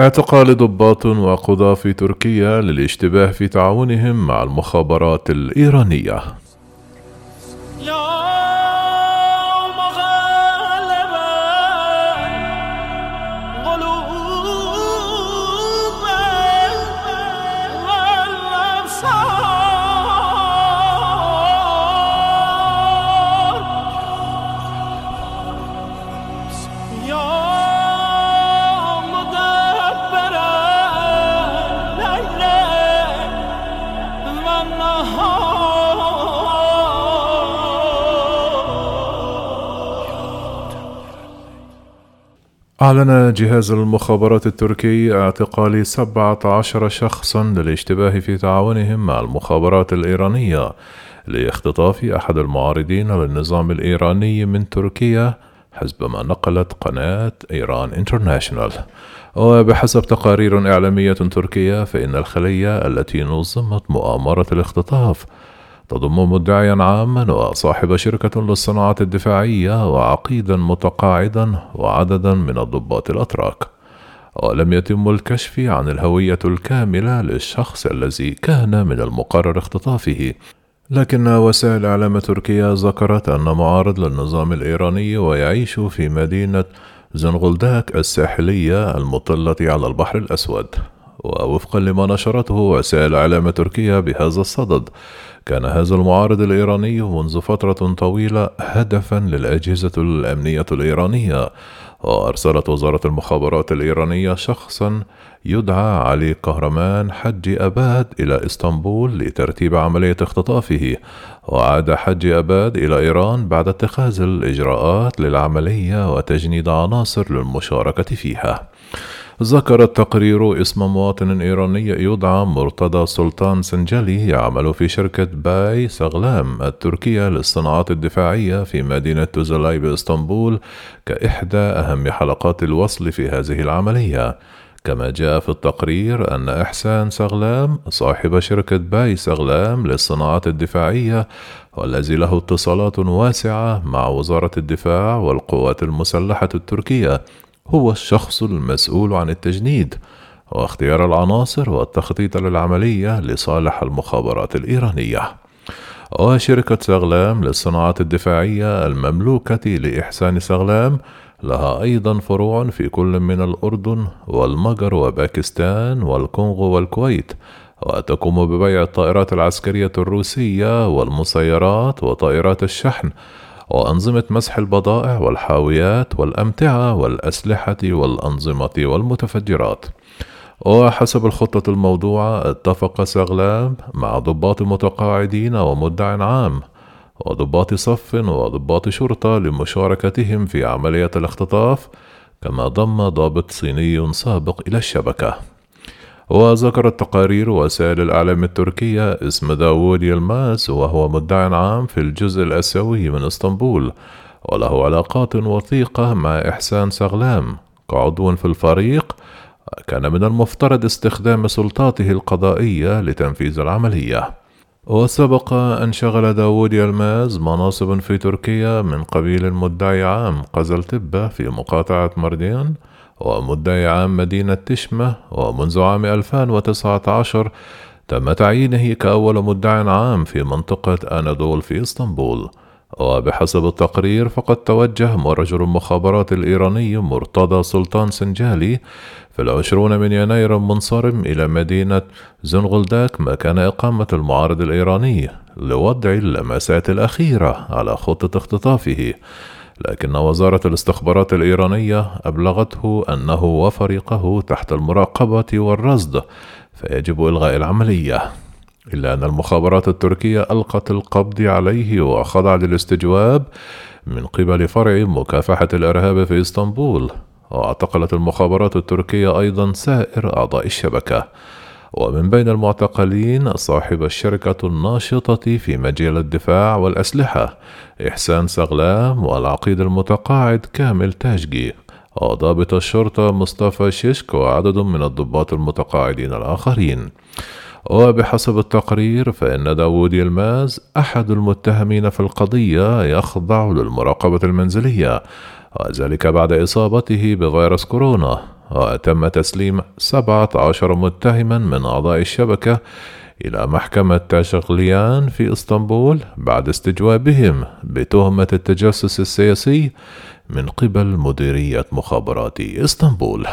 اعتقال ضباط وقضاة في تركيا للاشتباه في تعاونهم مع المخابرات الإيرانية. أعلن جهاز المخابرات التركي اعتقال 17 شخصا للاشتباه في تعاونهم مع المخابرات الإيرانية لاختطاف أحد المعارضين للنظام الإيراني من تركيا، حسب ما نقلت قناة ايران إنترناشيونال. وبحسب تقارير إعلامية تركية، فإن الخلية التي نظمت مؤامرة الاختطاف تضم مدعيا عاما وصاحب شركة للصناعة الدفاعية وعقيدا متقاعدا وعددا من الضباط الأتراك، ولم يتم الكشف عن الهوية الكاملة للشخص الذي كان من المقرر اختطافه. لكن وسائل إعلام تركيا ذكرت أن معارض للنظام الإيراني ويعيش في مدينة زونغولداك الساحلية المطلة على البحر الأسود. ووفقا لما نشرته وسائل إعلام تركيا بهذا الصدد، كان هذا المعارض الإيراني منذ فترة طويلة هدفا للأجهزة الأمنية الإيرانية، وأرسلت وزارة المخابرات الإيرانية شخصا يدعى علي قهرمان حج أباد إلى إسطنبول لترتيب عملية اختطافه، وعاد حج أباد إلى إيران بعد اتخاذ الإجراءات للعملية وتجنيد عناصر للمشاركة فيها. ذكر التقرير اسم مواطن إيراني يدعى مرتضى سلطان سنجلي يعمل في شركة باي ساغلام التركية للصناعات الدفاعية في مدينة تزلايب إسطنبول كإحدى أهم حلقات الوصل في هذه العملية. كما جاء في التقرير أن إحسان ساغلام صاحب شركة باي ساغلام للصناعات الدفاعية، والذي له اتصالات واسعة مع وزارة الدفاع والقوات المسلحة التركية، هو الشخص المسؤول عن التجنيد واختيار العناصر والتخطيط للعملية لصالح المخابرات الإيرانية. وشركة ساغلام للصناعات الدفاعية المملوكة لإحسان ساغلام لها أيضا فروع في كل من الأردن والمجر وباكستان والكونغو والكويت، وتقوم ببيع الطائرات العسكرية الروسية والمسيرات وطائرات الشحن وأنظمة مسح البضائع والحاويات والأمتعة والأسلحة والأنظمة والمتفجرات. وحسب الخطة الموضوعة، اتفق ساغلام مع ضباط متقاعدين ومدع عام وضباط صف وضباط شرطة لمشاركتهم في عملية الاختطاف، كما ضم ضابط صيني سابق إلى الشبكة. وذكرت تقارير وسائل الإعلام التركية اسم داود يلماز، وهو مدعي عام في الجزء الآسيوي من إسطنبول، وله علاقات وثيقة مع إحسان ساغلام كعضو في الفريق. كان من المفترض استخدام سلطاته القضائية لتنفيذ العملية. وسبق أن شغل داود يلماز مناصب في تركيا من قبيل المدعي عام قزلتبة في مقاطعة مردين، ومدعي عام مدينة تشمة. ومنذ عام 2019 تم تعيينه كأول مدعي عام في منطقة أنادول في إسطنبول. وبحسب التقرير، فقد توجه رجل المخابرات الإيراني مرتضى سلطان سنجالي في 20 يناير منصرم إلى مدينة زونغولداك مكان إقامة المعارض الإيراني لوضع اللمسات الأخيرة على خطة اختطافه، لكن وزارة الاستخبارات الإيرانية أبلغته أنه وفريقه تحت المراقبة والرصد، فيجب إلغاء العملية. إلا أن المخابرات التركية ألقت القبض عليه وخضع للاستجواب من قبل فرع مكافحة الإرهاب في إسطنبول. واعتقلت المخابرات التركية أيضا سائر أعضاء الشبكة، ومن بين المعتقلين صاحب الشركة الناشطة في مجال الدفاع والأسلحة إحسان ساغلام، والعقيد المتقاعد كامل تاججي، وضابط الشرطة مصطفى شيشك، وعدد من الضباط المتقاعدين الآخرين. وبحسب التقرير، فإن داود يلماز أحد المتهمين في القضية يخضع للمراقبة المنزلية، وذلك بعد إصابته بفيروس كورونا، وتم تسليم 17 متهما من أعضاء الشبكة إلى محكمة تاشقليان في إسطنبول بعد استجوابهم بتهمة التجسس السياسي من قبل مديرية مخابرات إسطنبول.